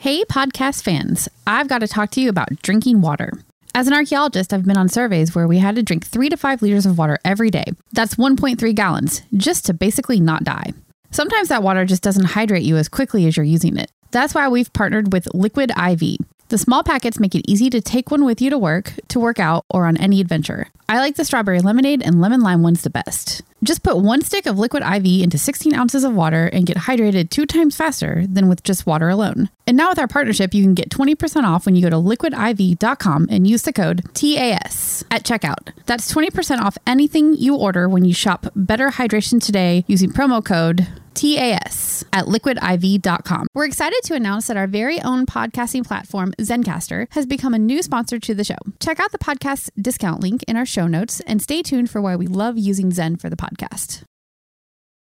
Hey, podcast fans, I've got to talk to you about drinking water. As an archaeologist, I've been on surveys where we had to drink 3 to 5 liters of water every day. That's 1.3 gallons, just to basically not die. Sometimes that water just doesn't hydrate you as quickly as you're using it. That's why we've partnered with Liquid IV. The small packets make it easy to take one with you to work out, or on any adventure. I like the strawberry lemonade and lemon lime ones the best. Just put 1 stick of Liquid IV into 16 ounces of water and get hydrated 2 times faster than with just water alone. And now with our partnership, you can get 20% off when you go to liquidiv.com and use the code TAS at checkout. That's 20% off anything you order when you shop Better Hydration Today using promo code TAS at liquidiv.com. We're excited to announce that our very own podcasting platform, ZenCaster, has become a new sponsor to the show. Check out the podcast discount link in our show notes and stay tuned for why we love using Zen for the podcast.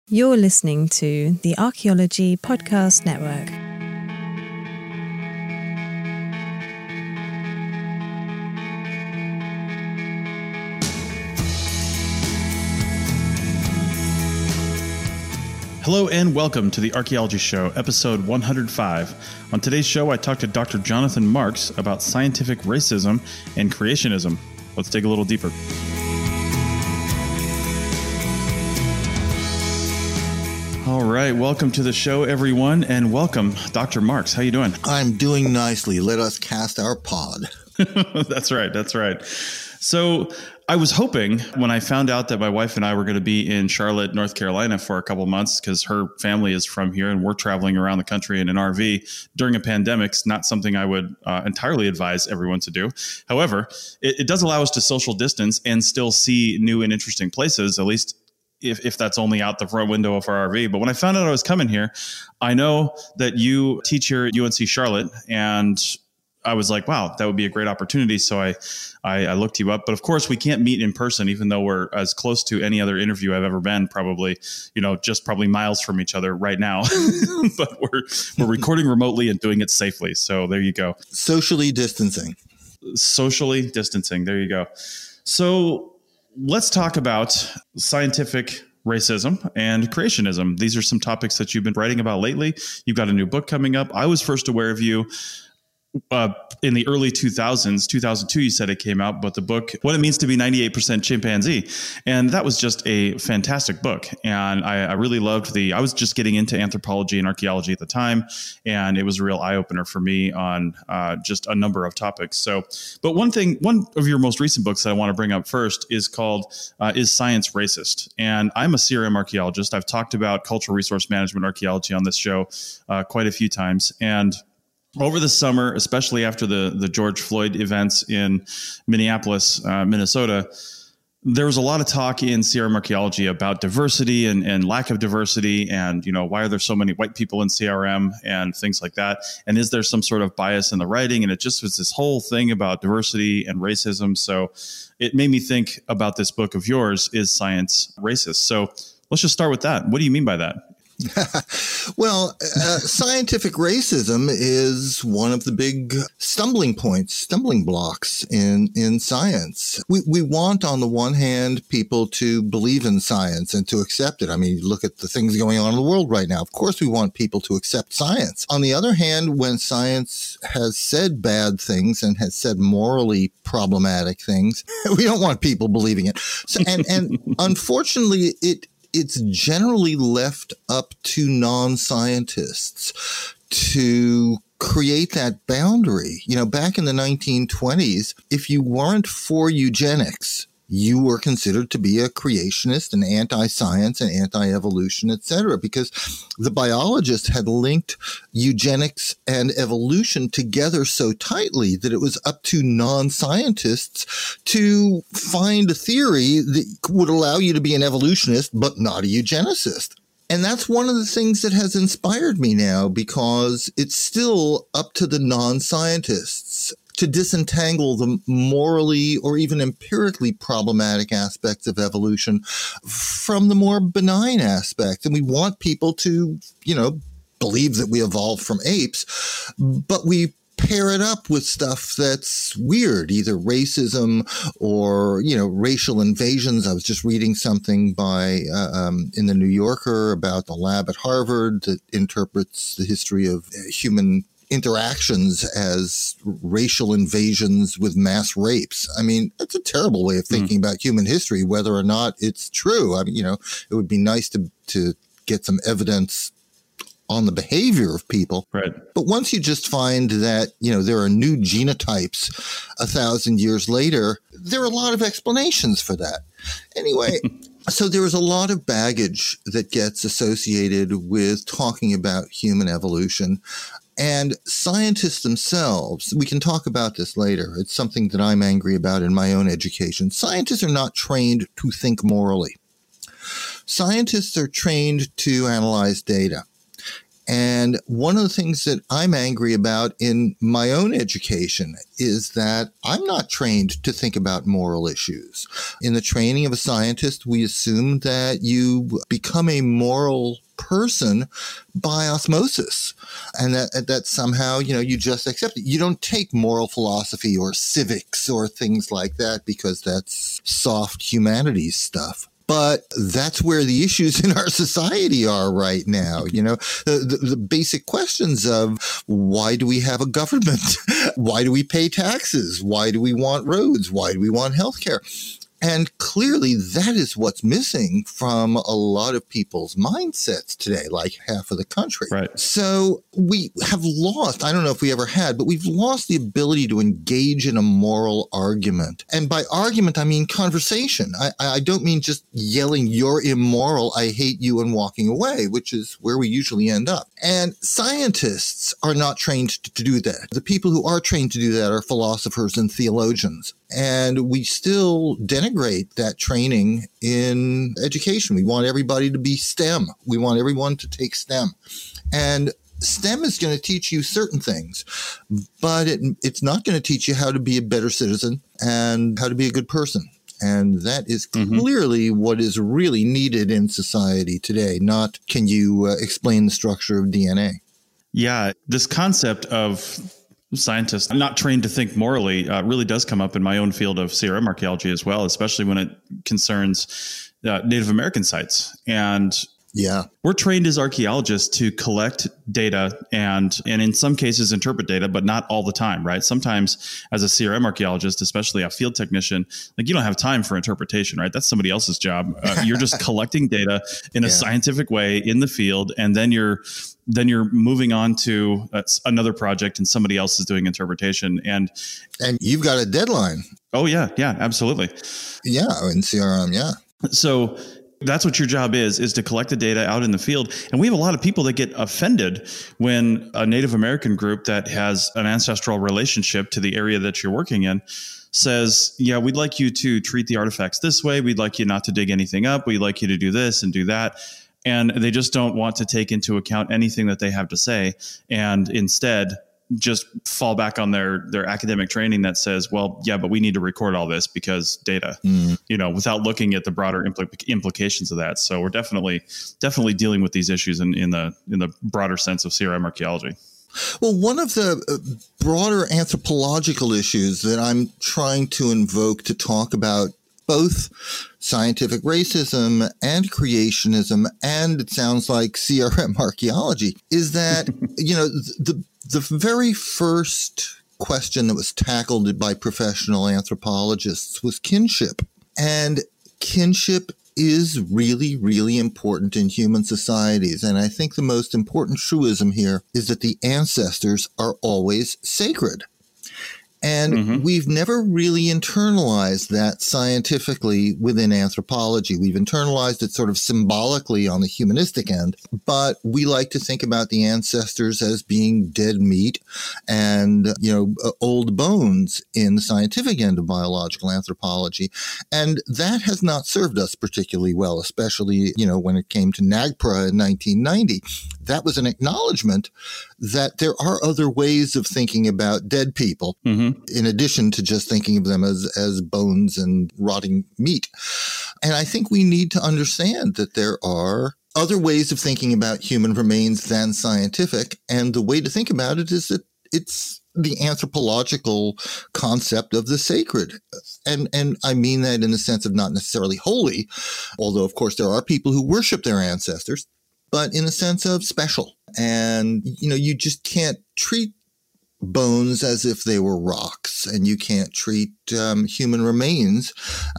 You're listening to the Archaeology Podcast Network. Hello and welcome to The Archaeology Show, episode 105. On today's show, I talked to Dr. Jonathan Marks about scientific racism and creationism. Let's dig a little deeper. All right, welcome to the show, everyone, and welcome, Dr. Marks. How you doing? I'm doing nicely. Let us cast our pod. That's right, that's right. So I was hoping when I found out that my wife and I were going to be in Charlotte, North Carolina for a couple months, because her family is from here and we're traveling around the country in an RV during a pandemic. It's not something I would entirely advise everyone to do. However, it does allow us to social distance and still see new and interesting places, at least if that's only out the front window of our RV. But when I found out I was coming here, I know that you teach here at UNC Charlotte, and I was like, wow, that would be a great opportunity. So I looked you up, but of course we can't meet in person, even though we're as close to any other interview I've ever been, probably, you know, just probably miles from each other right now, but we're recording remotely and doing it safely. So there you go. Socially distancing. There you go. So let's talk about scientific racism and creationism. These are some topics that you've been writing about lately. You've got a new book coming up. I was first aware of you in the early 2000s, 2002, you said it came out, but the book, What It Means to Be 98% Chimpanzee. And that was just a fantastic book. And I really loved I was just getting into anthropology and archaeology at the time. And it was a real eye opener for me on just a number of topics. So, but one of your most recent books that I want to bring up first is called Is Science Racist? And I'm a CRM archaeologist. I've talked about cultural resource management archaeology on this show quite a few times. And over the summer, especially after the George Floyd events in Minneapolis, Minnesota, there was a lot of talk in CRM archaeology about diversity and lack of diversity and, you know, why are there so many white people in CRM and things like that? And is there some sort of bias in the writing? And it just was this whole thing about diversity and racism. So it made me think about this book of yours, Is Science Racist? So let's just start with that. What do you mean by that? Well, scientific racism is one of the big stumbling blocks in science. We want, on the one hand, people to believe in science and to accept it. I mean, look at the things going on in the world right now. Of course, we want people to accept science. On the other hand, when science has said bad things and has said morally problematic things, we don't want people believing it. So, and unfortunately, it's generally left up to non-scientists to create that boundary. You know, back in the 1920s, if you weren't for eugenics, you were considered to be a creationist and anti-science and anti-evolution, etc., because the biologists had linked eugenics and evolution together so tightly that it was up to non-scientists to find a theory that would allow you to be an evolutionist but not a eugenicist. And that's one of the things that has inspired me now, because it's still up to the non-scientists to disentangle the morally or even empirically problematic aspects of evolution from the more benign aspects. And we want people to, you know, believe that we evolved from apes, but we pair it up with stuff that's weird, either racism or, you know, racial invasions. I was just reading something by in the New Yorker about the lab at Harvard that interprets the history of human interactions as racial invasions with mass rapes. I mean, that's a terrible way of thinking about human history, whether or not it's true. I mean, you know, it would be nice to get some evidence on the behavior of people. Right. But once you just find that, you know, there are new genotypes 1,000 years later, there are a lot of explanations for that. Anyway, so there is a lot of baggage that gets associated with talking about human evolution. And scientists themselves, we can talk about this later. It's something that I'm angry about in my own education. Scientists are not trained to think morally. Scientists are trained to analyze data. And one of the things that I'm angry about in my own education is that I'm not trained to think about moral issues. In the training of a scientist, we assume that you become a moral person by osmosis, and that somehow, you know, you just accept it. You don't take moral philosophy or civics or things like that because that's soft humanities stuff. But that's where the issues in our society are right now. You know, the basic questions of why do we have a government? Why do we pay taxes? Why do we want roads? Why do we want healthcare? And clearly that is what's missing from a lot of people's mindsets today, like half of the country. Right. So we have lost, I don't know if we ever had, but we've lost the ability to engage in a moral argument. And by argument, I mean conversation. I don't mean just yelling, "You're immoral, I hate you," and walking away, which is where we usually end up. And scientists are not trained to do that. The people who are trained to do that are philosophers and theologians. And we still denigrate that training in education. We want everybody to be STEM. We want everyone to take STEM. And STEM is going to teach you certain things, but it's not going to teach you how to be a better citizen and how to be a good person. And that is clearly what is really needed in society today, not can you explain the structure of DNA? Yeah, this concept of scientists not trained to think morally really does come up in my own field of CRM archaeology as well, especially when it concerns Native American sites. And yeah, we're trained as archaeologists to collect data and in some cases interpret data, but not all the time, right? Sometimes as a CRM archaeologist, especially a field technician, like you don't have time for interpretation, right? That's somebody else's job. You're just collecting data in a scientific way in the field, and then you're moving on to another project and somebody else is doing interpretation. And you've got a deadline. Oh, yeah, absolutely. Yeah, in CRM, yeah. So that's what your job is to collect the data out in the field. And we have a lot of people that get offended when a Native American group that has an ancestral relationship to the area that you're working in says, yeah, we'd like you to treat the artifacts this way. We'd like you not to dig anything up. We'd like you to do this and do that. And they just don't want to take into account anything that they have to say, and instead just fall back on their academic training that says, well, yeah, but we need to record all this because data, you know, without looking at the broader implications of that. So we're definitely dealing with these issues in the broader sense of CRM archaeology. Well, one of the broader anthropological issues that I'm trying to invoke to talk about both scientific racism and creationism, and it sounds like CRM archaeology, is that, you know, the very first question that was tackled by professional anthropologists was kinship. And kinship is really, really important in human societies. And I think the most important truism here is that the ancestors are always sacred. And we've never really internalized that scientifically within anthropology. We've internalized it sort of symbolically on the humanistic end, but we like to think about the ancestors as being dead meat and, you know, old bones in the scientific end of biological anthropology. And that has not served us particularly well, especially, you know, when it came to NAGPRA in 1990. That was an acknowledgement that there are other ways of thinking about dead people in addition to just thinking of them as bones and rotting meat. And I think we need to understand that there are other ways of thinking about human remains than scientific. And the way to think about it is that it's the anthropological concept of the sacred. And I mean that in the sense of not necessarily holy, although, of course, there are people who worship their ancestors, but in the sense of special. And, you know, you just can't treat bones as if they were rocks, and you can't treat human remains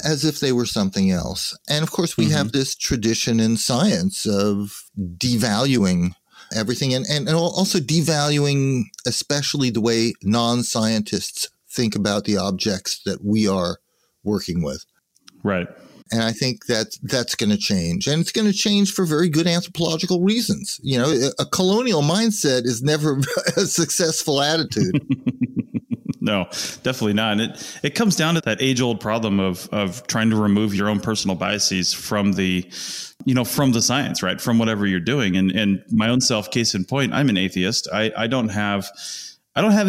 as if they were something else. And of course, we have this tradition in science of devaluing everything and also devaluing especially the way non-scientists think about the objects that we are working with. Right. And I think that that's going to change. And it's going to change for very good anthropological reasons. You know, a colonial mindset is never a successful attitude. No, definitely not. And it comes down to that age-old problem of trying to remove your own personal biases from the, you know, from the science, right? From whatever you're doing. And my own self, case in point, I'm an atheist. I don't have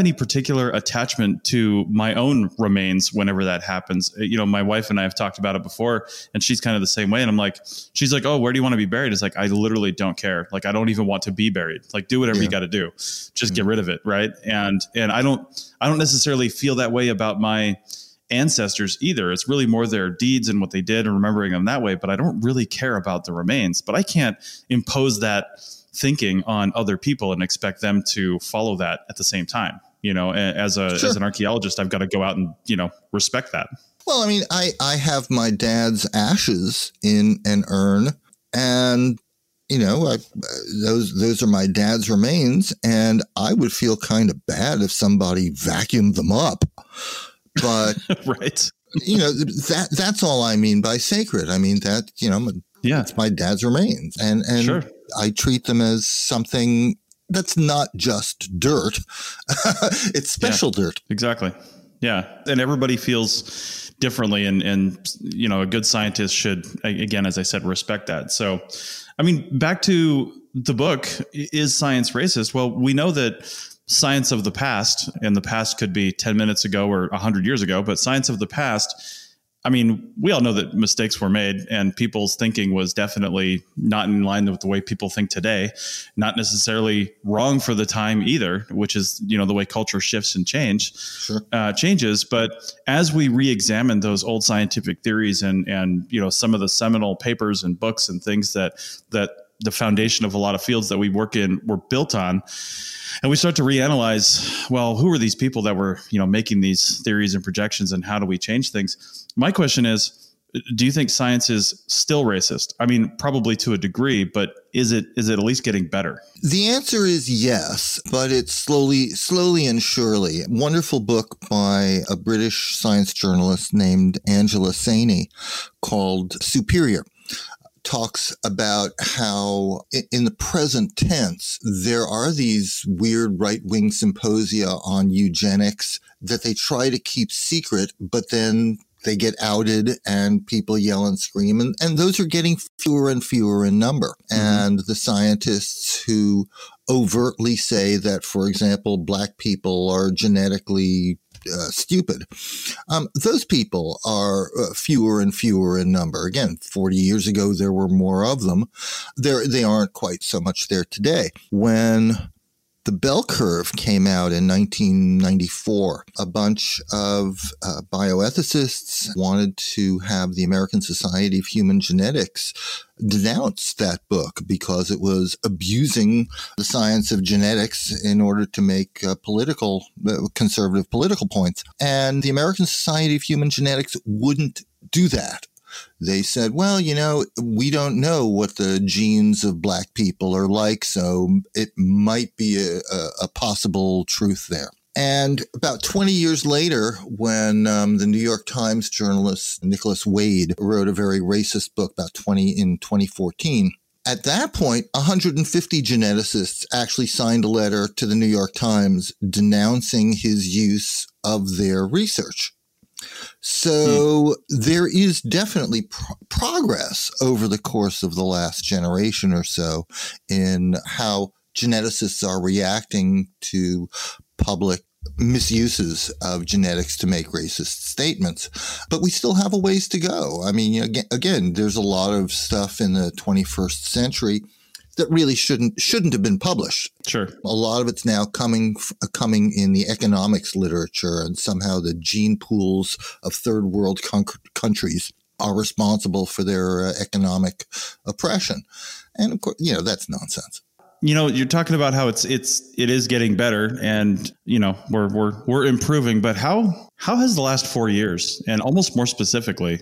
any particular attachment to my own remains whenever that happens. You know, my wife and I have talked about it before, and she's kind of the same way. And I'm like, she's like, oh, where do you want to be buried? It's like, I literally don't care. Like, I don't even want to be buried. Like, do whatever you got to do. Just get rid of it. Right. And I don't necessarily feel that way about my ancestors either. It's really more their deeds and what they did and remembering them that way. But I don't really care about the remains, but I can't impose that thinking on other people and expect them to follow that at the same time. You know, as an archaeologist, I've got to go out and, you know, respect that. Well, I mean, I have my dad's ashes in an urn, and, you know, those are my dad's remains, and I would feel kind of bad if somebody vacuumed them up. But right. You know, that's all I mean by sacred. I mean that, you know, it's my dad's remains, and sure. I treat them as something that's not just dirt. It's special dirt. Exactly. Yeah. And everybody feels differently. And, you know, a good scientist should, again, as I said, respect that. So, I mean, back to the book, Is Science Racist? Well, we know that science of the past, and the past could be 10 minutes ago or 100 years ago, but science of the past, I mean, we all know that mistakes were made and people's thinking was definitely not in line with the way people think today, not necessarily wrong for the time either, which is, you know, the way culture shifts and changes. But as we re-examine those old scientific theories and, you know, some of the seminal papers and books and things that the foundation of a lot of fields that we work in were built on. And we start to reanalyze, well, who are these people that were, you know, making these theories and projections, and how do we change things? My question is, do you think science is still racist? I mean, probably to a degree, but is it at least getting better? The answer is yes, but it's slowly and surely. A wonderful book by a British science journalist named Angela Saini called Superior talks about how in the present tense, there are these weird right-wing symposia on eugenics that they try to keep secret, but then they get outed and people yell and scream. And those are getting fewer and fewer in number. Mm-hmm. And the scientists who overtly say that, for example, black people are genetically stupid. Those people are fewer and fewer in number. Again, 40 years ago, there were more of them. They aren't quite so much there today. When The Bell Curve came out in 1994, a bunch of bioethicists wanted to have the American Society of Human Genetics denounce that book because it was abusing the science of genetics in order to make conservative political points. And the American Society of Human Genetics wouldn't do that. They said, well, you know, we don't know what the genes of black people are like, so it might be a possible truth there. And about 20 years later, when the New York Times journalist Nicholas Wade wrote a very racist book in 2014, at that point, 150 geneticists actually signed a letter to the New York Times denouncing his use of their research. So there is definitely progress over the course of the last generation or so in how geneticists are reacting to public misuses of genetics to make racist statements. But we still have a ways to go. I mean, again, there's a lot of stuff in the 21st century that really shouldn't have been published. Sure. A lot of it's now coming in the economics literature, and somehow the gene pools of third world countries are responsible for their economic oppression. And of course, you know, that's nonsense. You know, you're talking about how it is getting better, and you know we're improving. But how has the last 4 years, and almost more specifically,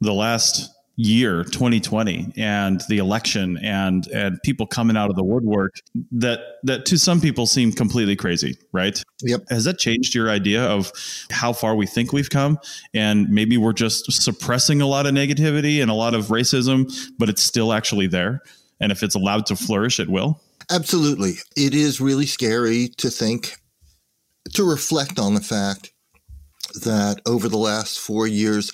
the last year 2020 and the election and people coming out of the woodwork that to some people seem completely crazy, right? Yep. Has that changed your idea of how far we think we've come? And maybe we're just suppressing a lot of negativity and a lot of racism, but it's still actually there. And if it's allowed to flourish, it will. Absolutely. It is really scary to think, to reflect on the fact that over the last 4 years,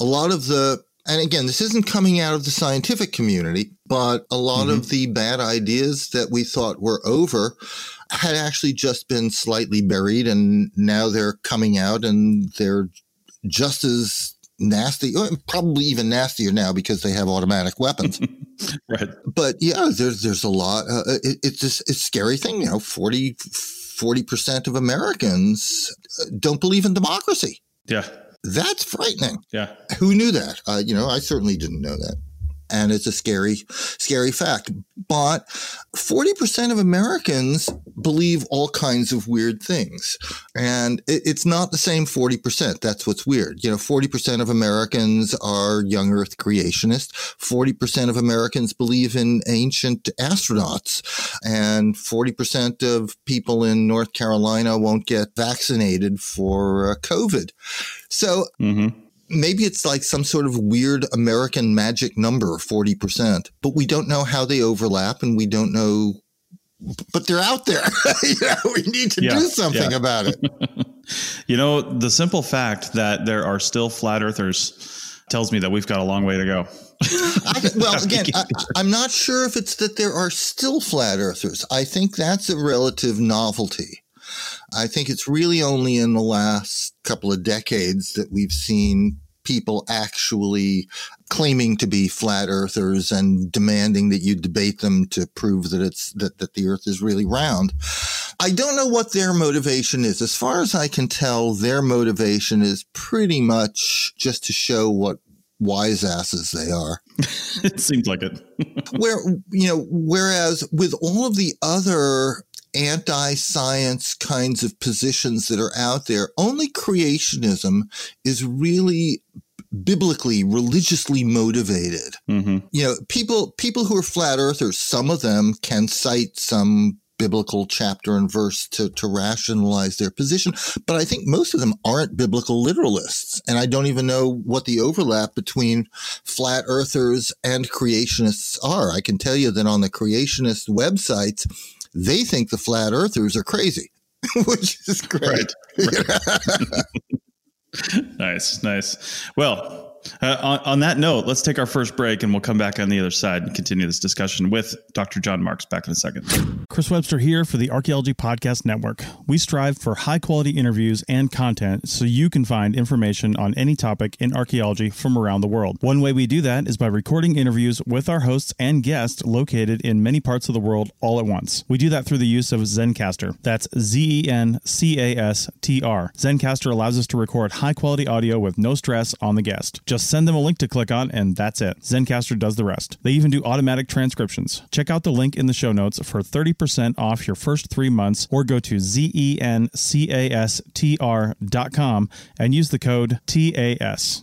a lot of the, and again, this isn't coming out of the scientific community, but a lot of the bad ideas that we thought were over had actually just been slightly buried, and now they're coming out and they're just as nasty, probably even nastier now because they have automatic weapons. Right. But yeah, there's a lot. It's a scary thing. You know, 40% of Americans don't believe in democracy. Yeah. That's frightening. Yeah. Who knew that? I certainly didn't know that. And it's a scary, scary fact. But 40% of Americans believe all kinds of weird things. And it's not the same 40%. That's what's weird. You know, 40% of Americans are young earth creationists. 40% of Americans believe in ancient astronauts. And 40% of people in North Carolina won't get vaccinated for COVID. So maybe it's like some sort of weird American magic number, 40%, but we don't know how they overlap, and we don't know, but they're out there. We need to do something about it. You know, the simple fact that there are still flat earthers tells me that we've got a long way to go. I'm not sure if it's that there are still flat earthers. I think that's a relative novelty. I think it's really only in the last couple of decades that we've seen people actually claiming to be flat earthers and demanding that you debate them to prove that that the earth is really round. I don't know what their motivation is. As far as I can tell, their motivation is pretty much just to show what wise asses they are. It seems like it. Whereas with all of the other anti-science kinds of positions that are out there, only creationism is really biblically, religiously motivated. You know, people who are flat earthers, some of them can cite some biblical chapter and verse to rationalize their position. But I think most of them aren't biblical literalists. And I don't even know what the overlap between flat earthers and creationists are. I can tell you that on the creationist websites, they think the flat earthers are crazy, which is great. Right. Nice. Well, on that note, let's take our first break, and we'll come back on the other side and continue this discussion with Dr. John Marks back in a second. Chris Webster here for the Archaeology Podcast Network. We strive for high-quality interviews and content so you can find information on any topic in archaeology from around the world. One way we do that is by recording interviews with our hosts and guests located in many parts of the world all at once. We do that through the use of ZenCaster. That's ZenCaster. ZenCaster allows us to record high-quality audio with no stress on the guest. Just send them a link to click on, and that's it. ZenCaster does the rest. They even do automatic transcriptions. Check out the link in the show notes for 30% off your first 3 months, or go to zencastr.com and use the code TAS.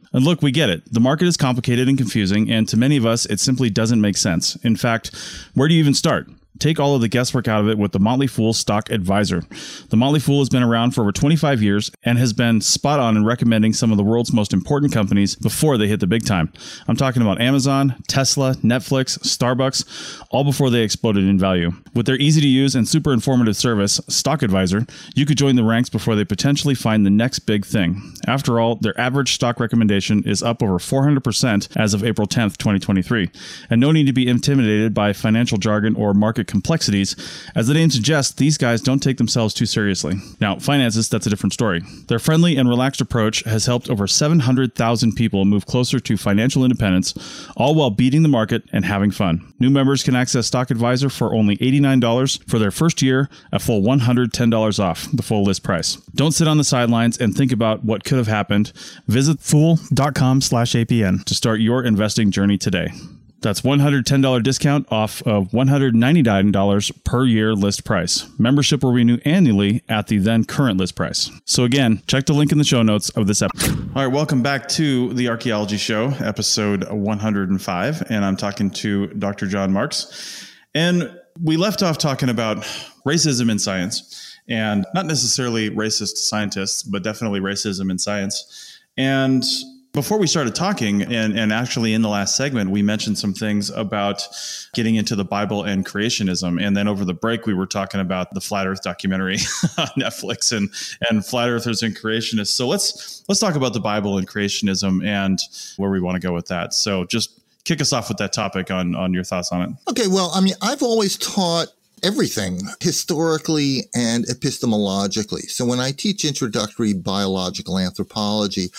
And look, we get it. The market is complicated and confusing, and to many of us, it simply doesn't make sense. In fact, where do you even start? Take all of the guesswork out of it with the Motley Fool Stock Advisor. The Motley Fool has been around for over 25 years and has been spot on in recommending some of the world's most important companies before they hit the big time. I'm talking about Amazon, Tesla, Netflix, Starbucks, all before they exploded in value. With their easy-to-use and super informative service, Stock Advisor, you could join the ranks before they potentially find the next big thing. After all, their average stock recommendation is up over 400% as of April 10th, 2023. And no need to be intimidated by financial jargon or market complexities. As the name suggests, these guys don't take themselves too seriously. Now, finances, that's a different story. Their friendly and relaxed approach has helped over 700,000 people move closer to financial independence, all while beating the market and having fun. New members can access Stock Advisor for only $89 for their first year, a full $110 off the full list price. Don't sit on the sidelines and think about what could have happened. Visit fool.com/APN to start your investing journey today. That's $110 discount off of $199 per year list price. Membership will renew annually at the then current list price. So again, check the link in the show notes of this episode. All right, welcome back to The Archaeology Show, episode 105. And I'm talking to Dr. John Marks. And we left off talking about racism in science, and not necessarily racist scientists, but definitely racism in science. And before we started talking, and actually in the last segment, we mentioned some things about getting into the Bible and creationism. And then over the break, we were talking about the Flat Earth documentary on Netflix and Flat Earthers and Creationists. So let's talk about the Bible and creationism and where we want to go with that. So just kick us off with that topic on your thoughts on it. Okay, well, I mean, I've always taught everything historically and epistemologically. So when I teach introductory biological anthropology,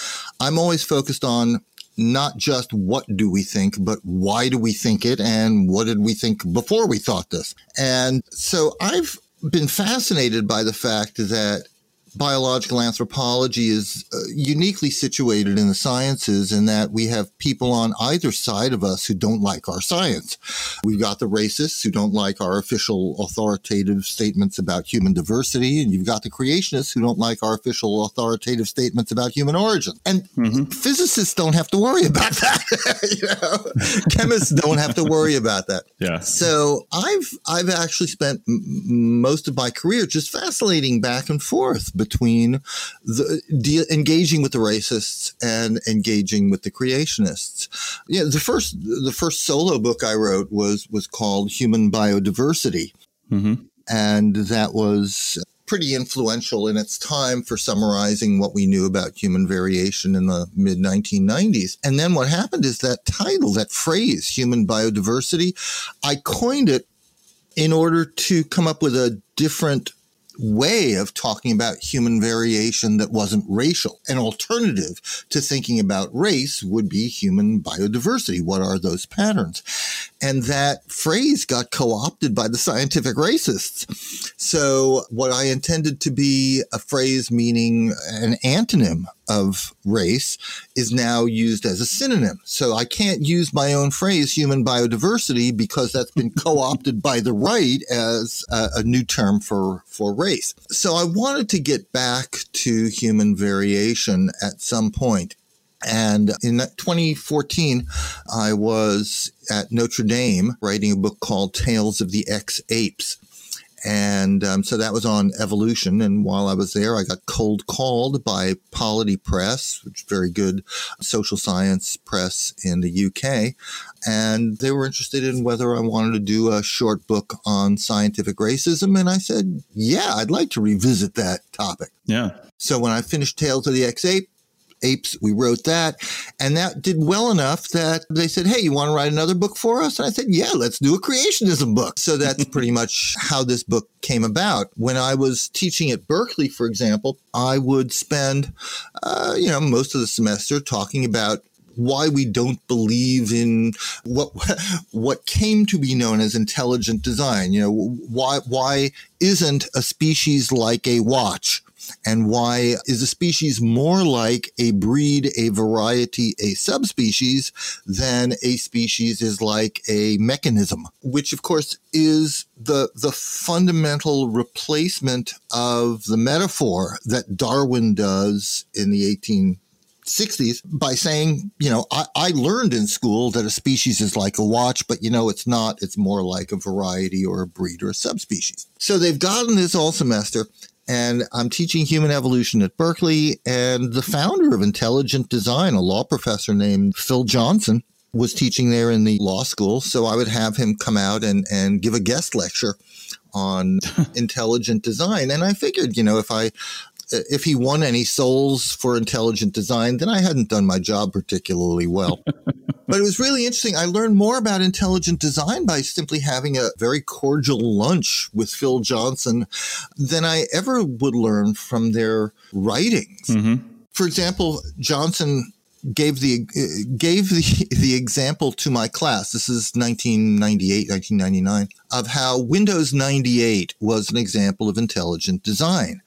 I'm always focused on not just what do we think, but why do we think it and what did we think before we thought this. And so I've been fascinated by the fact that biological anthropology is uniquely situated in the sciences in that we have people on either side of us who don't like our science. We've got the racists who don't like our official authoritative statements about human diversity, and you've got the creationists who don't like our official authoritative statements about human origin. And physicists don't have to worry about that. Chemists don't have to worry about that. Yeah. So I've actually spent most of my career just fascinating back and forth between engaging with the racists and engaging with the creationists. Yeah, the first solo book I wrote was called Human Biodiversity, and that was pretty influential in its time for summarizing what we knew about human variation in the mid-1990s. And then what happened is that title, that phrase, Human Biodiversity, I coined it in order to come up with a different way of talking about human variation that wasn't racial. An alternative to thinking about race would be human biodiversity. What are those patterns? And that phrase got co-opted by the scientific racists. So what I intended to be a phrase meaning an antonym of race is now used as a synonym. So I can't use my own phrase, human biodiversity, because that's been co-opted by the right as a new term for race. So I wanted to get back to human variation at some point. And in 2014, I was at Notre Dame writing a book called Tales of the Ex-Apes. And so that was on evolution. And while I was there, I got cold called by Polity Press, which is very good social science press in the UK. And they were interested in whether I wanted to do a short book on scientific racism. And I said, yeah, I'd like to revisit that topic. Yeah. So when I finished Tales of the Ex-Apes, we wrote that. And that did well enough that they said, hey, you want to write another book for us? And I said, yeah, let's do a creationism book. So that's pretty much how this book came about. When I was teaching at Berkeley, for example, I would spend, most of the semester talking about why we don't believe in what came to be known as intelligent design. You know, why isn't a species like a watch? And why is a species more like a breed, a variety, a subspecies than a species is like a mechanism, which, of course, is the fundamental replacement of the metaphor that Darwin does in the 1860s by saying, I learned in school that a species is like a watch, but, it's not. It's more like a variety or a breed or a subspecies. So they've gotten this all semester. And I'm teaching human evolution at Berkeley, and the founder of intelligent design, a law professor named Phil Johnson, was teaching there in the law school. So I would have him come out and give a guest lecture on intelligent design. And I figured, you know, if he won any souls for intelligent design, then I hadn't done my job particularly well. But it was really interesting. I learned more about intelligent design by simply having a very cordial lunch with Phil Johnson than I ever would learn from their writings. Mm-hmm. For example, Johnson gave the example to my class. This is 1998, 1999, of how Windows 98 was an example of intelligent design.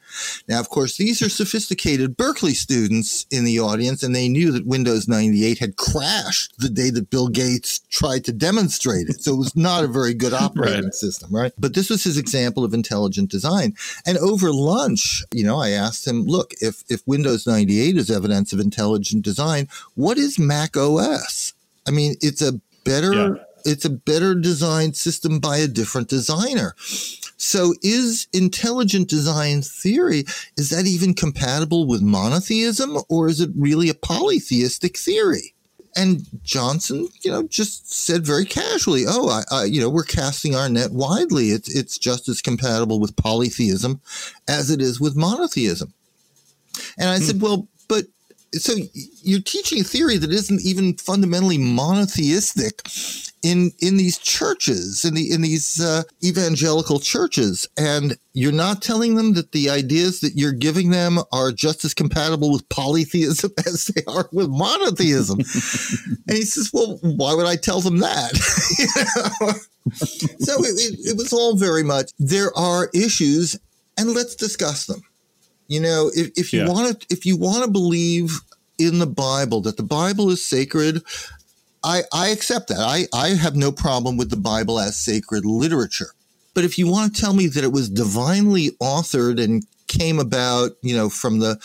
Now, of course, these are sophisticated Berkeley students in the audience, and they knew that Windows 98 had crashed the day that Bill Gates tried to demonstrate it. So it was not a very good operating system, right? But this was his example of intelligent design. And over lunch, you know, I asked him, look, if Windows 98 is evidence of intelligent design, what is macOS? I mean, it's a better designed system by a different designer. So is intelligent design theory, is that even compatible with monotheism, or is it really a polytheistic theory? And Johnson, you know, just said very casually, we're casting our net widely. It's just as compatible with polytheism as it is with monotheism. And I said, well, but so you're teaching a theory that isn't even fundamentally monotheistic in these churches, in these evangelical churches. And you're not telling them that the ideas that you're giving them are just as compatible with polytheism as they are with monotheism. And he says, well, why would I tell them that? You know? So it was all very much, there are issues and let's discuss them. You know, if you want to believe in the Bible, that the Bible is sacred, I accept that. I have no problem with the Bible as sacred literature. But if you want to tell me that it was divinely authored and came about, you know, from the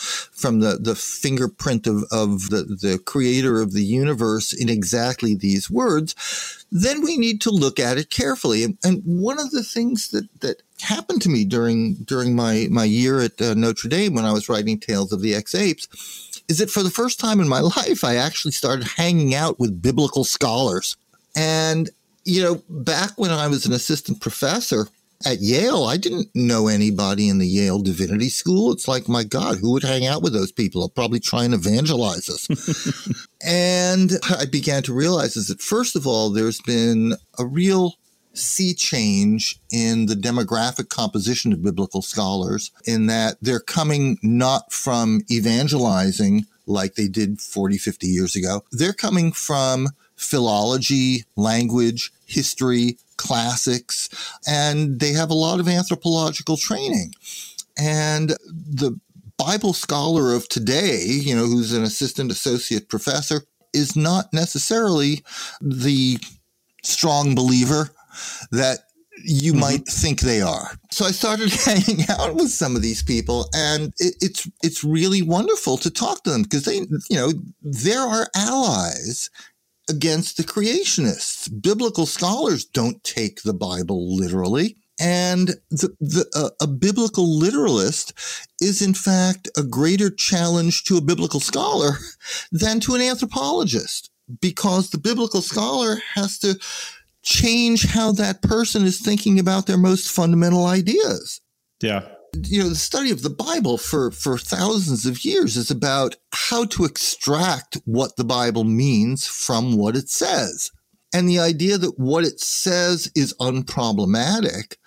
fingerprint of the creator of the universe in exactly these words, then we need to look at it carefully. And one of the things that happened to me during my year at Notre Dame when I was writing Tales of the Ex-Apes is that for the first time in my life, I actually started hanging out with biblical scholars. And, you know, back when I was an assistant professor at Yale, I didn't know anybody in the Yale Divinity School. It's like, my God, who would hang out with those people? I'll probably try and evangelize us. And I began to realize is that, first of all, there's been a real sea change in the demographic composition of biblical scholars, in that they're coming not from evangelizing like they did 40, 50 years ago. They're coming from philology, language, history, classics, and they have a lot of anthropological training. And the Bible scholar of today, you know, who's an assistant associate professor, is not necessarily the strong believer that you might think they are. So I started hanging out with some of these people, and it's really wonderful to talk to them, because they, you know, they're our allies against the creationists. Biblical scholars don't take the Bible literally. And a biblical literalist is, in fact, a greater challenge to a biblical scholar than to an anthropologist, because the biblical scholar has to change how that person is thinking about their most fundamental ideas. Yeah. You know, the study of the Bible for thousands of years is about how to extract what the Bible means from what it says. And the idea that what it says is unproblematic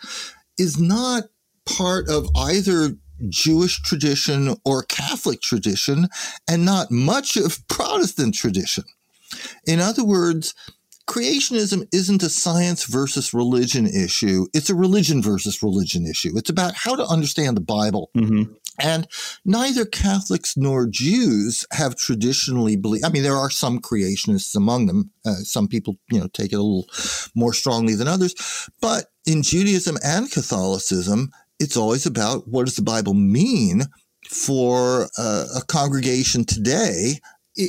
is not part of either Jewish tradition or Catholic tradition, and not much of Protestant tradition. In other words, creationism isn't a science versus religion issue. It's a religion versus religion issue. It's about how to understand the Bible. Mm-hmm. And neither Catholics nor Jews have traditionally believed. I mean, there are some creationists among them. Some people, you know, take it a little more strongly than others. But in Judaism and Catholicism, it's always about what does the Bible mean for a congregation today,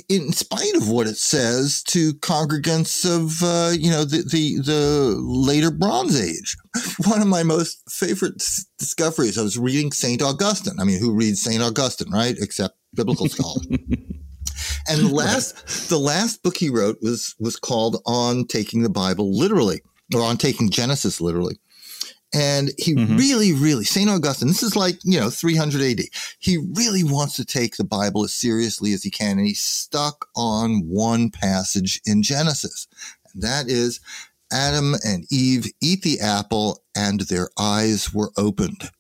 in spite of what it says to congregants of, the later Bronze Age. One of my most favorite discoveries, I was reading Saint Augustine. I mean, who reads Saint Augustine, right? Except biblical scholars. And the last book he wrote was called On Taking the Bible Literally, or On Taking Genesis Literally. And he really, Saint Augustine, this is like, 300 AD. He really wants to take the Bible as seriously as he can. And he's stuck on one passage in Genesis. And that is, Adam and Eve eat the apple and their eyes were opened.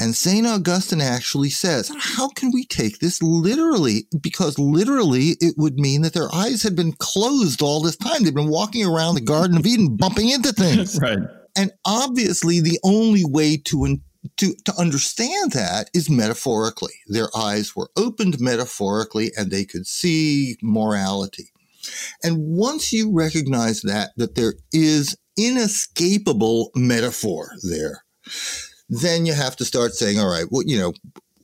And Saint Augustine actually says, how can we take this literally? Because literally it would mean that their eyes had been closed all this time. They've been walking around the Garden of Eden, bumping into things. Right. And obviously, the only way to understand that is metaphorically. Their eyes were opened metaphorically, and they could see morality. And once you recognize that there is inescapable metaphor there, then you have to start saying, all right, well,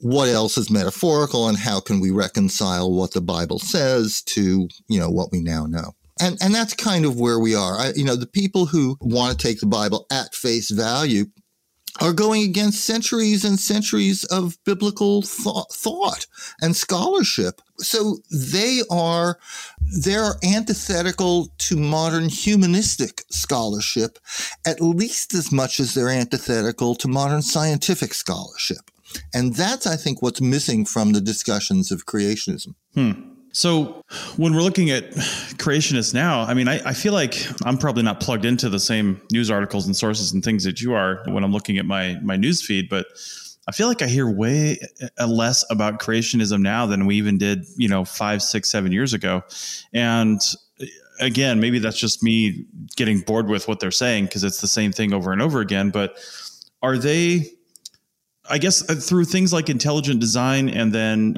what else is metaphorical, and how can we reconcile what the Bible says to, what we now know? And that's kind of where we are. The people who want to take the Bible at face value are going against centuries and centuries of biblical thought and scholarship. So they're antithetical to modern humanistic scholarship at least as much as they're antithetical to modern scientific scholarship. And that's, I think, what's missing from the discussions of creationism. So when we're looking at creationists now, I mean, I feel like I'm probably not plugged into the same news articles and sources and things that you are when I'm looking at my news feed, but I feel like I hear way less about creationism now than we even did, 5, 6, 7 years ago. And again, maybe that's just me getting bored with what they're saying because it's the same thing over and over again. But are they, I guess, through things like intelligent design and then,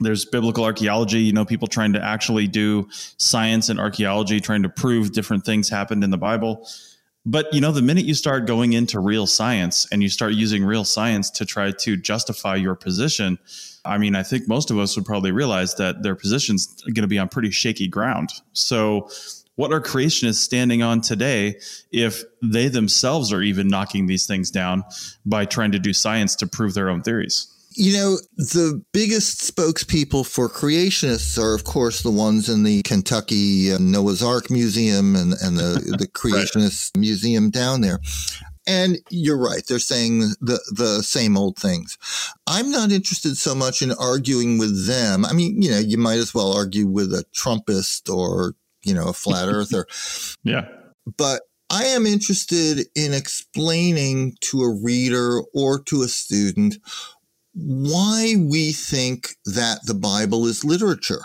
there's biblical archaeology, people trying to actually do science and archaeology, trying to prove different things happened in the Bible. But, the minute you start going into real science and you start using real science to try to justify your position, I mean, I think most of us would probably realize that their position's going to be on pretty shaky ground. So what are creationists standing on today if they themselves are even knocking these things down by trying to do science to prove their own theories? The biggest spokespeople for creationists are, of course, the ones in the Kentucky Noah's Ark Museum and the Creationist Museum down there. And you're right. They're saying the same old things. I'm not interested so much in arguing with them. I mean, you might as well argue with a Trumpist or, a flat earther. Yeah. But I am interested in explaining to a reader or to a student why we think that the Bible is literature.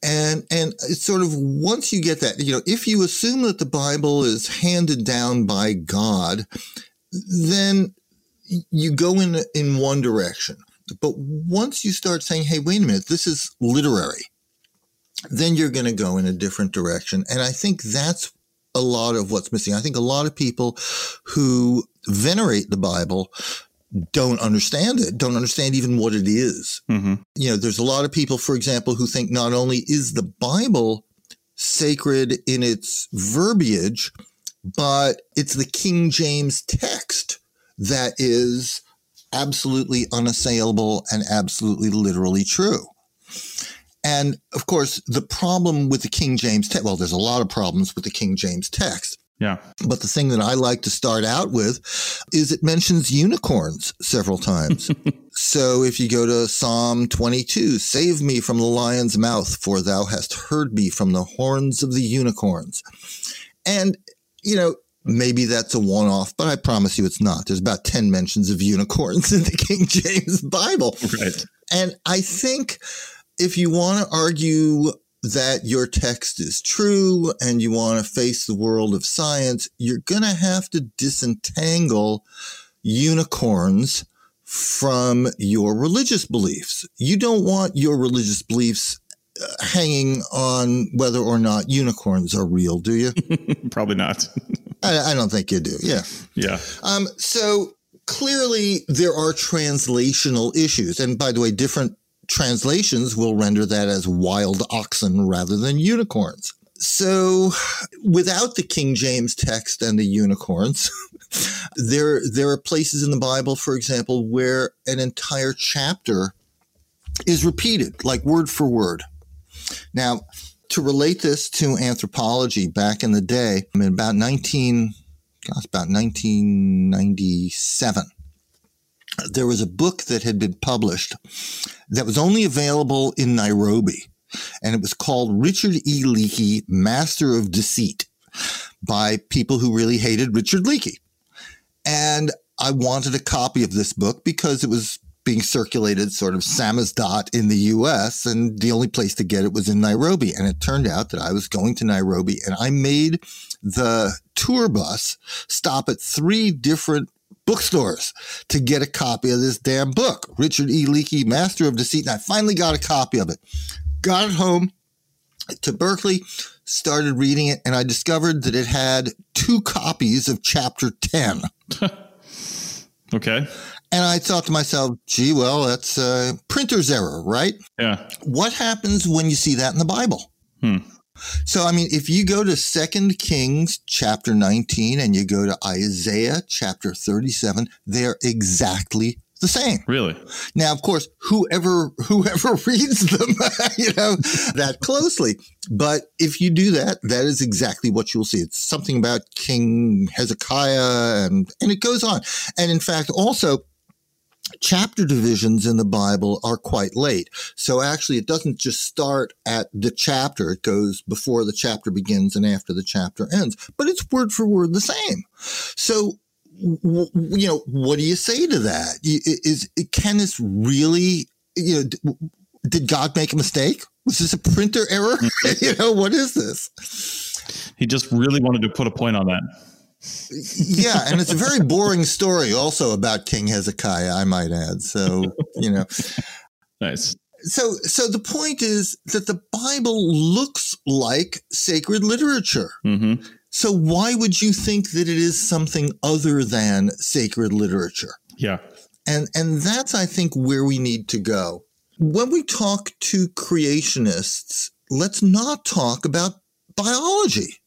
And it's sort of, once you get that, if you assume that the Bible is handed down by God, then you go in one direction. But once you start saying, hey, wait a minute, this is literary, then you're going to go in a different direction. And I think that's a lot of what's missing. I think a lot of people who venerate the Bible don't understand it, don't understand even what it is. There's a lot of people, for example, who think not only is the Bible sacred in its verbiage, but it's the King James text that is absolutely unassailable and absolutely literally true. And, of course, the problem with the King James text, well, there's a lot of problems with the King James text. Yeah. But the thing that I like to start out with is it mentions unicorns several times. So if you go to Psalm 22, save me from the lion's mouth, for thou hast heard me from the horns of the unicorns. And, maybe that's a one-off, but I promise you it's not. There's about 10 mentions of unicorns in the King James Bible. Right. And I think if you want to argue that your text is true and you want to face the world of science, you're going to have to disentangle unicorns from your religious beliefs. You don't want your religious beliefs hanging on whether or not unicorns are real, do you? Probably not. I don't think you do. Yeah. Yeah. So clearly there are translational issues. And by the way, different translations will render that as wild oxen rather than unicorns. So without the King James text and the unicorns, there are places in the Bible, for example, where an entire chapter is repeated, like word for word. Now, to relate this to anthropology back in the day, I mean, about 1997, there was a book that had been published that was only available in Nairobi, and it was called Richard E. Leakey, Master of Deceit, by people who really hated Richard Leakey. And I wanted a copy of this book because it was being circulated sort of samizdat in the U.S., and the only place to get it was in Nairobi. And it turned out that I was going to Nairobi, and I made the tour bus stop at three different bookstores to get a copy of this damn book, Richard E. Leakey, Master of Deceit. And I finally got a copy of it, got it home to Berkeley, started reading it, and I discovered that it had two copies of Chapter 10. Okay. And I thought to myself, gee, well, that's a printer's error, right? Yeah. What happens when you see that in the Bible? Hmm. So, I mean, if you go to 2 Kings chapter 19 and you go to Isaiah chapter 37, they're exactly the same. Really? Now, of course, whoever reads them, you know, that closely. But if you do that, that is exactly what you'll see. It's something about King Hezekiah, and it goes on. And in fact, also, chapter divisions in the Bible are quite late. So actually, it doesn't just start at the chapter. It goes before the chapter begins and after the chapter ends. But it's word for word the same. So, you know, what do you say to that? Can this really, you know, did God make a mistake? Was this a printer error? You know, what is this? He just really wanted to put a point on that. Yeah, and it's a very boring story also about King Hezekiah, I might add. So, you know. Nice. So the point is that the Bible looks like sacred literature. Mm-hmm. So why would you think that it is something other than sacred literature? Yeah. And that's, I think, where we need to go. When we talk to creationists, let's not talk about biology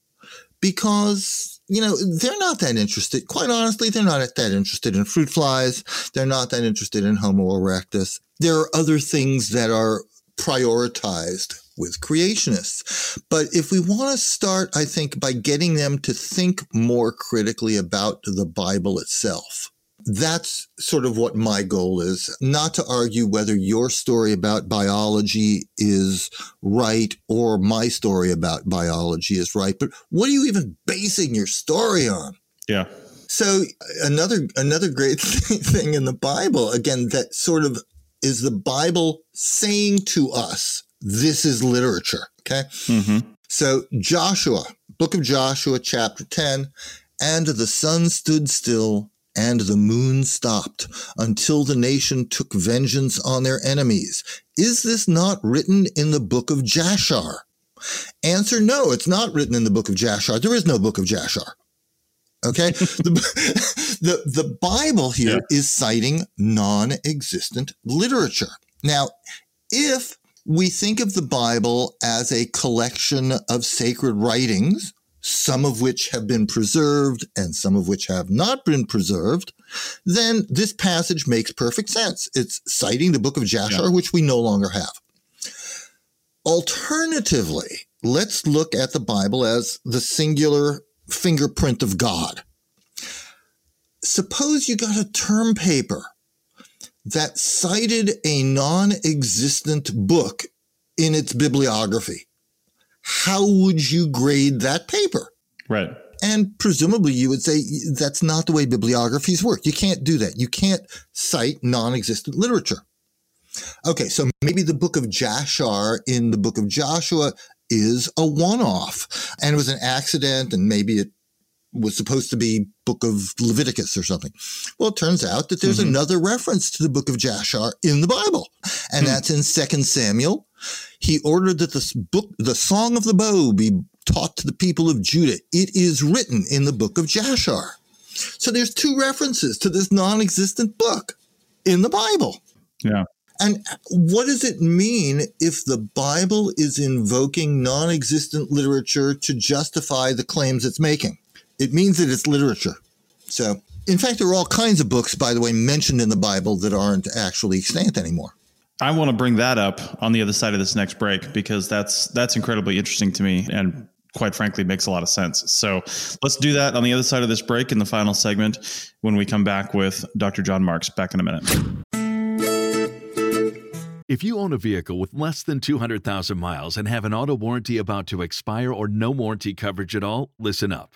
because, you know, they're not that interested. Quite honestly, they're not that interested in fruit flies. They're not that interested in Homo erectus. There are other things that are prioritized with creationists. But if we want to start, I think, by getting them to think more critically about the Bible itself, that's sort of what my goal is, not to argue whether your story about biology is right or my story about biology is right, but what are you even basing your story on? Yeah. So another great thing in the Bible, again, that sort of is the Bible saying to us, this is literature, okay? Mm-hmm. So Joshua, book of Joshua, chapter 10, and the sun stood still, and the moon stopped until the nation took vengeance on their enemies. Is this not written in the book of Jashar? Answer, no, it's not written in the book of Jashar. There is no book of Jashar. Okay? The Bible here is citing non-existent literature. Now, if we think of the Bible as a collection of sacred writings, some of which have been preserved and some of which have not been preserved, then this passage makes perfect sense. It's citing the book of Jashar, which we no longer have. Alternatively, let's look at the Bible as the singular fingerprint of God. Suppose you got a term paper that cited a non-existent book in its bibliography. How would you grade that paper? Right. And presumably you would say that's not the way bibliographies work. You can't do that. You can't cite non-existent literature. Okay, so maybe the book of Jashar in the book of Joshua is a one-off, and it was an accident, and maybe it was supposed to be book of Leviticus or something. Well, it turns out that there's another reference to the book of Jashar in the Bible, and that's in 2 Samuel. He ordered that this book, the Song of the Bow, be taught to the people of Judah. It is written in the book of Jashar. So there's two references to this non-existent book in the Bible. Yeah. And what does it mean if the Bible is invoking non-existent literature to justify the claims it's making? It means that it's literature. So, in fact, there are all kinds of books, by the way, mentioned in the Bible that aren't actually extant anymore. I want to bring that up on the other side of this next break, because that's incredibly interesting to me and quite frankly makes a lot of sense. So let's do that on the other side of this break in the final segment when we come back with Dr. John Marks. Back in a minute. If you own a vehicle with less than 200,000 miles and have an auto warranty about to expire or no warranty coverage at all, listen up.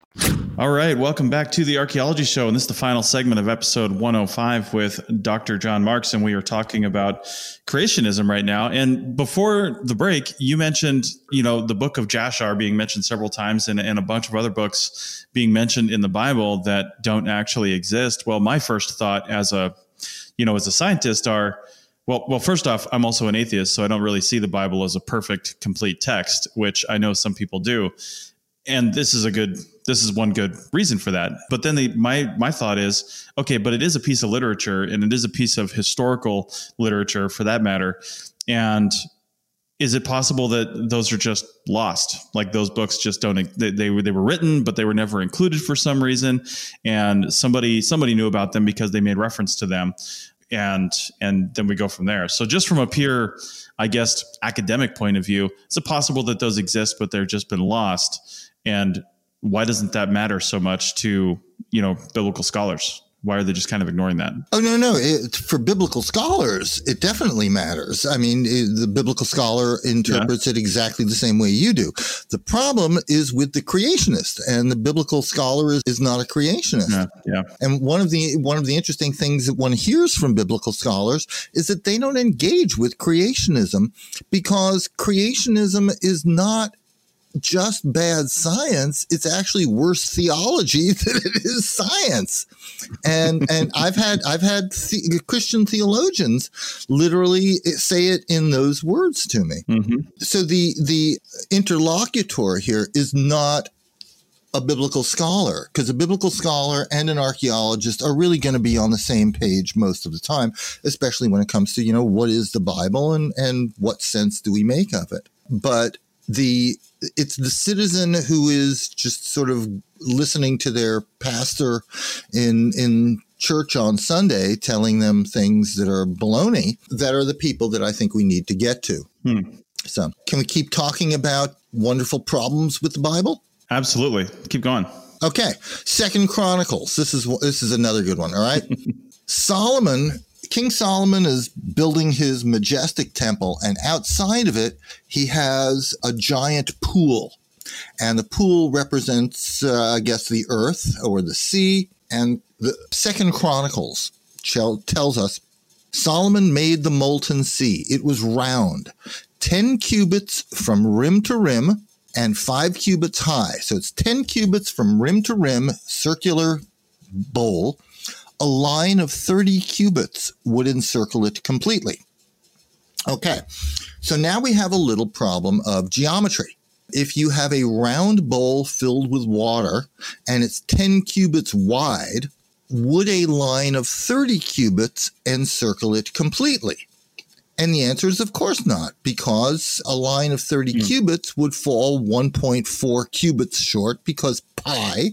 All right, welcome back to The Archaeology Show, and this is the final segment of episode 105 with Dr. John Marks, and we are talking about creationism right now. And before the break, you mentioned, you know, the book of Jashar being mentioned several times and a bunch of other books being mentioned in the Bible that don't actually exist. Well, my first thought as a, you know, as a scientist are, Well, first off, I'm also an atheist, so I don't really see the Bible as a perfect, complete text, which I know some people do. And this is one good reason for that. But then my thought is, okay, but it is a piece of literature, and it is a piece of historical literature for that matter. And is it possible that those are just lost? Like those books just don't, they were written, but they were never included for some reason. And somebody knew about them because they made reference to them. And then we go from there. So just from a pure, I guess, academic point of view, is it possible that those exist, but they've just been lost? And why doesn't that matter so much to, you know, biblical scholars? Why are they just kind of ignoring that? Oh, no. For biblical scholars, it definitely matters. I mean, the biblical scholar interprets it exactly the same way you do. The problem is with the creationist, and the biblical scholar is not a creationist. Yeah. And one of the interesting things that one hears from biblical scholars is that they don't engage with creationism, because creationism is not just bad science, it's actually worse theology than it is science. And I've had Christian theologians literally say it in those words to me. Mm-hmm. So the interlocutor here is not a biblical scholar, because a biblical scholar and an archaeologist are really going to be on the same page most of the time, especially when it comes to, you know, what is the Bible and what sense do we make of it? But it's the citizen who is just sort of listening to their pastor in church on Sunday telling them things that are baloney that are the people that I think we need to get to. So can we keep talking about wonderful problems with the Bible? Absolutely. Keep going. Okay. 2 Chronicles. This is another good one. All right. King Solomon is building his majestic temple, and outside of it, he has a giant pool. And the pool represents, I guess, the earth or the sea. And the 2 Chronicles tells us, Solomon made the molten sea. It was round, 10 cubits from rim to rim, and 5 cubits high. So it's 10 cubits from rim to rim, circular bowl. A line of 30 cubits would encircle it completely. Okay, so now we have a little problem of geometry. If you have a round bowl filled with water and it's 10 cubits wide, would a line of 30 cubits encircle it completely? And the answer is, of course not, because a line of 30 cubits would fall 1.4 cubits short, because pi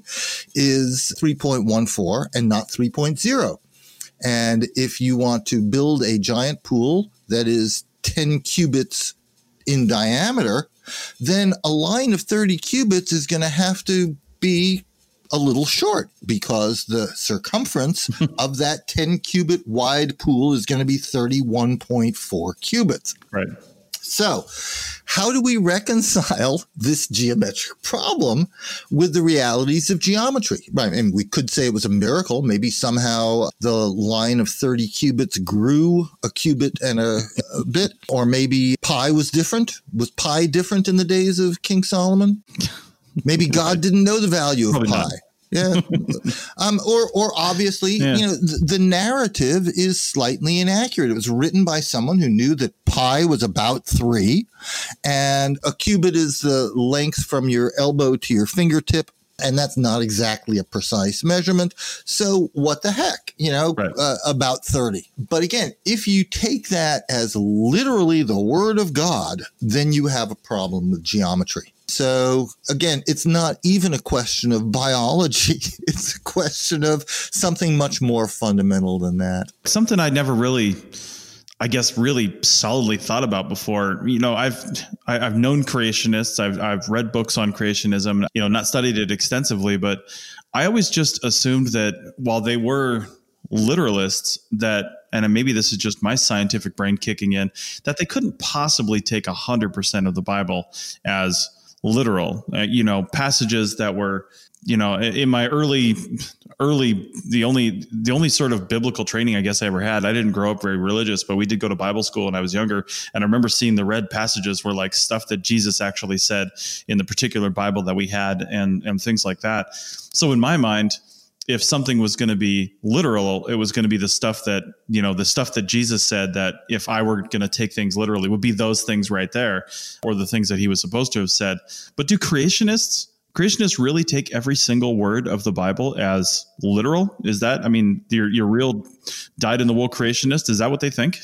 is 3.14 and not 3.0. And if you want to build a giant pool that is 10 cubits in diameter, then a line of 30 cubits is going to have to be a little short, because the circumference of that 10 cubit wide pool is going to be 31.4 cubits. Right. So how do we reconcile this geometric problem with the realities of geometry? Right. And we could say it was a miracle. Maybe somehow the line of 30 cubits grew a cubit and a bit. Or maybe pi was different. Was pi different in the days of King Solomon? Maybe God didn't know the value of pi. Not. Yeah. Or obviously, you know, the narrative is slightly inaccurate. It was written by someone who knew that pi was about 3, and a cubit is the length from your elbow to your fingertip. And that's not exactly a precise measurement. So what the heck, you know, about 30. But again, if you take that as literally the word of God, then you have a problem with geometry. So again, it's not even a question of biology. It's a question of something much more fundamental than that. Something I'd never really, I guess, really solidly thought about before. You know, I've known creationists. I've read books on creationism, you know, not studied it extensively, but I always just assumed that while they were literalists, that, and maybe this is just my scientific brain kicking in, that they couldn't possibly take 100% of the Bible as literal, you know, passages that were, you know, in my early, the only sort of biblical training I guess I ever had. I didn't grow up very religious, but we did go to Bible school when I was younger. And I remember seeing the red passages were like stuff that Jesus actually said in the particular Bible that we had and things like that. So in my mind, if something was going to be literal, it was going to be the stuff that, you know, the stuff that Jesus said that if I were going to take things literally would be those things right there, or the things that he was supposed to have said. But do creationists really take every single word of the Bible as literal? Is that, I mean, your real dyed in the wool creationist, is that what they think?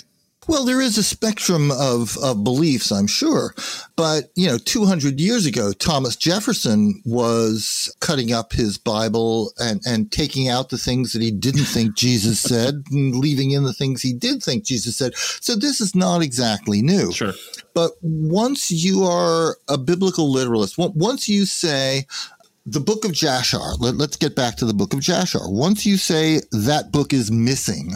Well, there is a spectrum of beliefs, I'm sure. But, you know, 200 years ago, Thomas Jefferson was cutting up his Bible and taking out the things that he didn't think Jesus said and leaving in the things he did think Jesus said. So this is not exactly new. Sure. But once you are a biblical literalist, once you say the book of Jasher, let's get back to the book of Jasher. Once you say that book is missing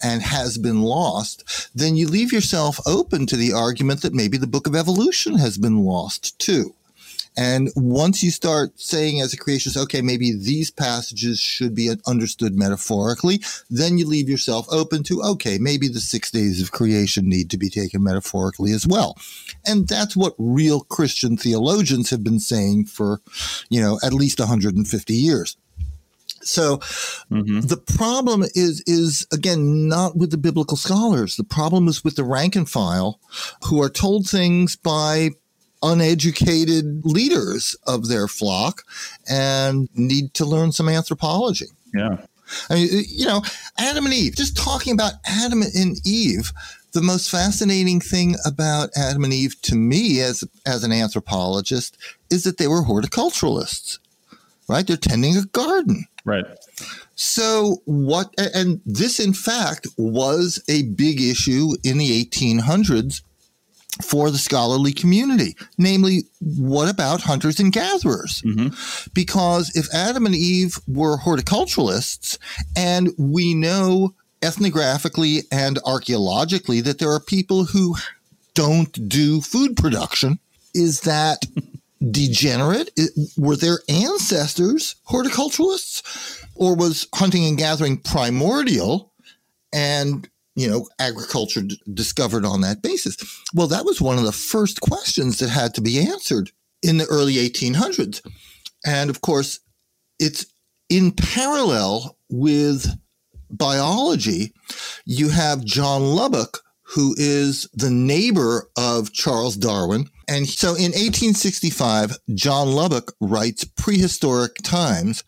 and has been lost, then you leave yourself open to the argument that maybe the book of evolution has been lost too. And once you start saying as a creationist, okay, maybe these passages should be understood metaphorically, then you leave yourself open to, okay, maybe the 6 days of creation need to be taken metaphorically as well. And that's what real Christian theologians have been saying for, you know, at least 150 years. So the problem is again, not with the biblical scholars. The problem is with the rank and file who are told things by uneducated leaders of their flock and need to learn some anthropology. Yeah. I mean, you know, Adam and Eve, just talking about Adam and Eve, the most fascinating thing about Adam and Eve to me as an anthropologist is that they were horticulturalists, right? They're tending a garden. Right. So what, and this in fact was a big issue in the 1800s for the scholarly community, namely, what about hunters and gatherers? Because if Adam and Eve were horticulturalists, and we know ethnographically and archaeologically that there are people who don't do food production, is that degenerate? Were their ancestors horticulturalists, or was hunting and gathering primordial and, you know, agriculture discovered on that basis? Well, that was one of the first questions that had to be answered in the early 1800s. And of course, it's in parallel with biology. You have John Lubbock, who is the neighbor of Charles Darwin. And so in 1865, John Lubbock writes Prehistoric Times.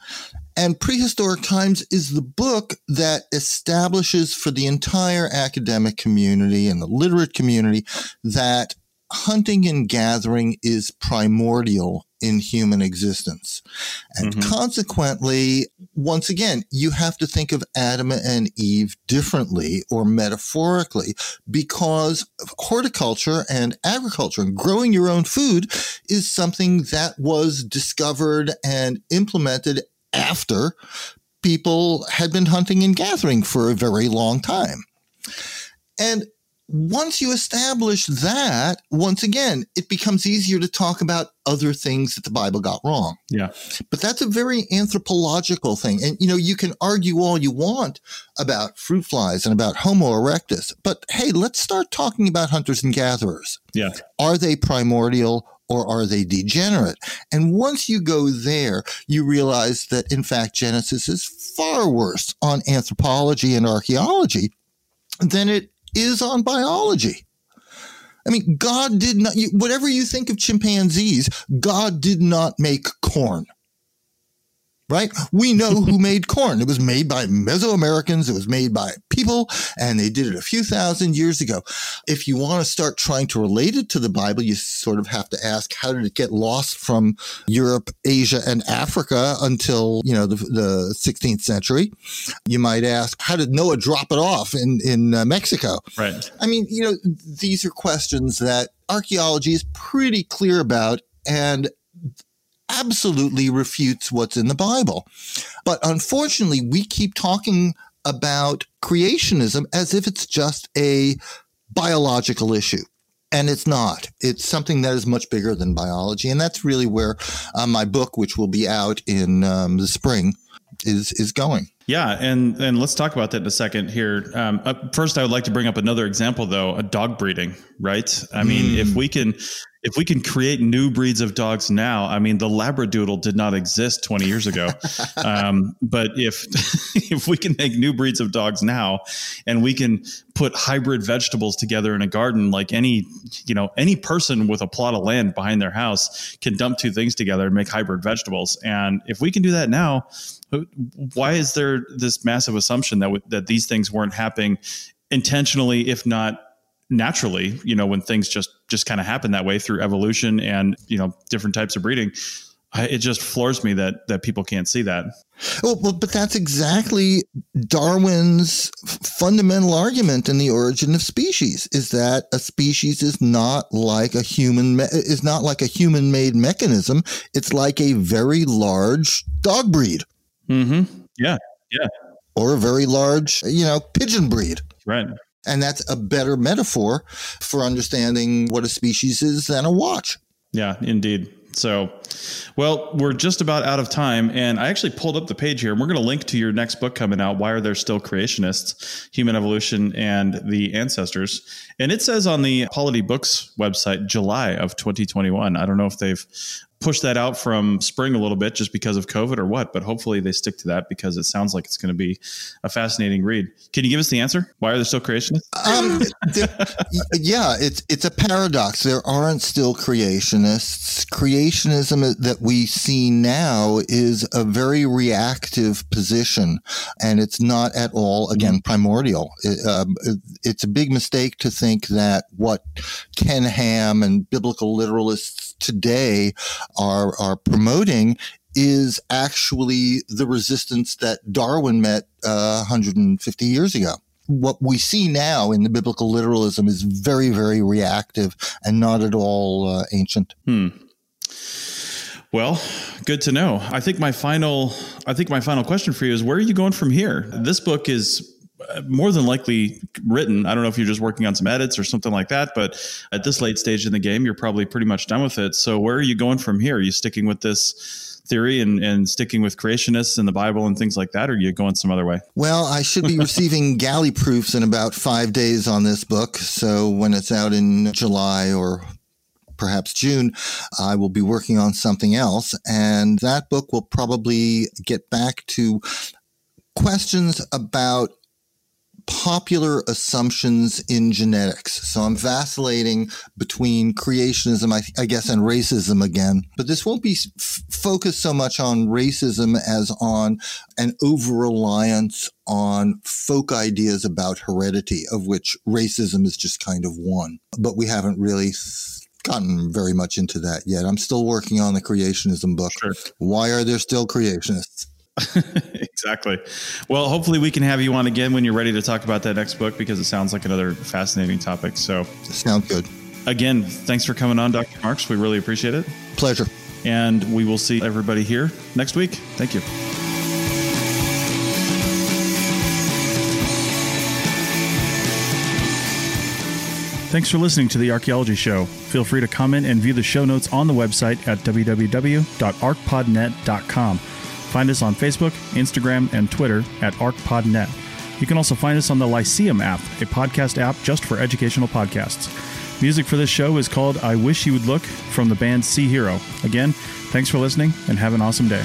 And Prehistoric Times is the book that establishes for the entire academic community and the literate community that hunting and gathering is primordial in human existence. And consequently, once again, you have to think of Adam and Eve differently or metaphorically, because horticulture and agriculture and growing your own food is something that was discovered and implemented after people had been hunting and gathering for a very long time. And once you establish that, once again, it becomes easier to talk about other things that the Bible got wrong. Yeah. But that's a very anthropological thing. And, you know, you can argue all you want about fruit flies and about Homo erectus. But, hey, let's start talking about hunters and gatherers. Yeah. Are they primordial or are they degenerate? And once you go there, you realize that, in fact, Genesis is far worse on anthropology and archaeology than it is on biology. I mean, God did not, whatever you think of chimpanzees, God did not make corn, right? We know who made corn. It was made by Mesoamericans. It was made by people, and they did it a few thousand years ago. If you want to start trying to relate it to the Bible, you sort of have to ask, how did it get lost from Europe, Asia, and Africa until, you know, the 16th century? You might ask, how did Noah drop it off in Mexico? Right. I mean, you know, these are questions that archaeology is pretty clear about, and absolutely refutes what's in the Bible. But unfortunately, we keep talking about creationism as if it's just a biological issue. And it's not. It's something that is much bigger than biology. And that's really where my book, which will be out in the spring, is going. Yeah. And let's talk about that in a second here. First, I would like to bring up another example, though, a dog breeding, right? I mean, if we can create new breeds of dogs now, I mean, the Labradoodle did not exist 20 years ago. But if we can make new breeds of dogs now, and we can put hybrid vegetables together in a garden, like any person with a plot of land behind their house can dump two things together and make hybrid vegetables. And if we can do that now, why is there this massive assumption that these things weren't happening intentionally, if not naturally, you know, when things just kind of happen that way through evolution and, you know, different types of breeding? It just floors me that people can't see that. Oh, but that's exactly Darwin's fundamental argument in The Origin of Species, is that a species is not like a human, is not like a human-made mechanism. It's like a very large dog breed. Mm-hmm. Yeah. Yeah. Or a very large, you know, pigeon breed. Right. And that's a better metaphor for understanding what a species is than a watch. Yeah, indeed. So, well, we're just about out of time. And I actually pulled up the page here. And we're going to link to your next book coming out, Why Are There Still Creationists? Human Evolution and the Ancestors. And it says on the Polity Books website, July of 2021. I don't know if they've pushed that out from spring a little bit just because of COVID or what, but hopefully they stick to that, because it sounds like it's going to be a fascinating read. Can you give us the answer? Why are there still creationists? Yeah, it's a paradox. There aren't still creationists. Creationism that we see now is a very reactive position, and it's not at all, again, primordial. It's a big mistake to think that what Ken Ham and biblical literalists today are promoting is actually the resistance that Darwin met 150 years ago. What we see now in the biblical literalism is very, very reactive and not at all ancient. Well, good to know. I think my final question for you is, where are you going from here? This book is more than likely written. I don't know if you're just working on some edits or something like that, but at this late stage in the game, you're probably pretty much done with it. So where are you going from here? Are you sticking with this theory and sticking with creationists and the Bible and things like that? Or are you going some other way? Well, I should be receiving galley proofs in about 5 days on this book. So when it's out in July or perhaps June, I will be working on something else. And that book will probably get back to questions about popular assumptions in genetics. So I'm vacillating between creationism, I guess, and racism again. But this won't be focused so much on racism as on an over-reliance on folk ideas about heredity, of which racism is just kind of one. But we haven't really gotten very much into that yet. I'm still working on the creationism book. Sure. Why are there still creationists? Exactly. Well, hopefully we can have you on again when you're ready to talk about that next book, because it sounds like another fascinating topic. So sounds good. Again, thanks for coming on, Dr. Marks. We really appreciate it. Pleasure. And we will see everybody here next week. Thank you. Thanks for listening to The Archaeology Show. Feel free to comment and view the show notes on the website at www.arcpodnet.com. Find us on Facebook, Instagram, and Twitter at arcpodnet. You can also find us on the Lyceum app, a podcast app just for educational podcasts. Music for this show is called I Wish You Would Look from the band Sea Hero. Again, thanks for listening and have an awesome day.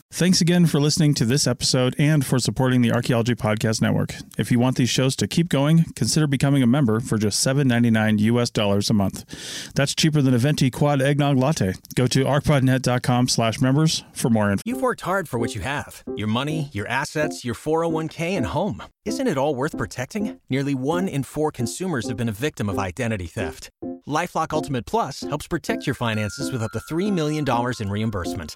Thanks again for listening to this episode and for supporting the Archaeology Podcast Network. If you want these shows to keep going, consider becoming a member for just $7.99 a month. That's cheaper than a venti quad eggnog latte. Go to arcpodnet.com/members for more info. You've worked hard for what you have. Your money, your assets, your 401k, and home. Isn't it all worth protecting? Nearly 1 in 4 consumers have been a victim of identity theft. LifeLock Ultimate Plus helps protect your finances with up to $3 million in reimbursement.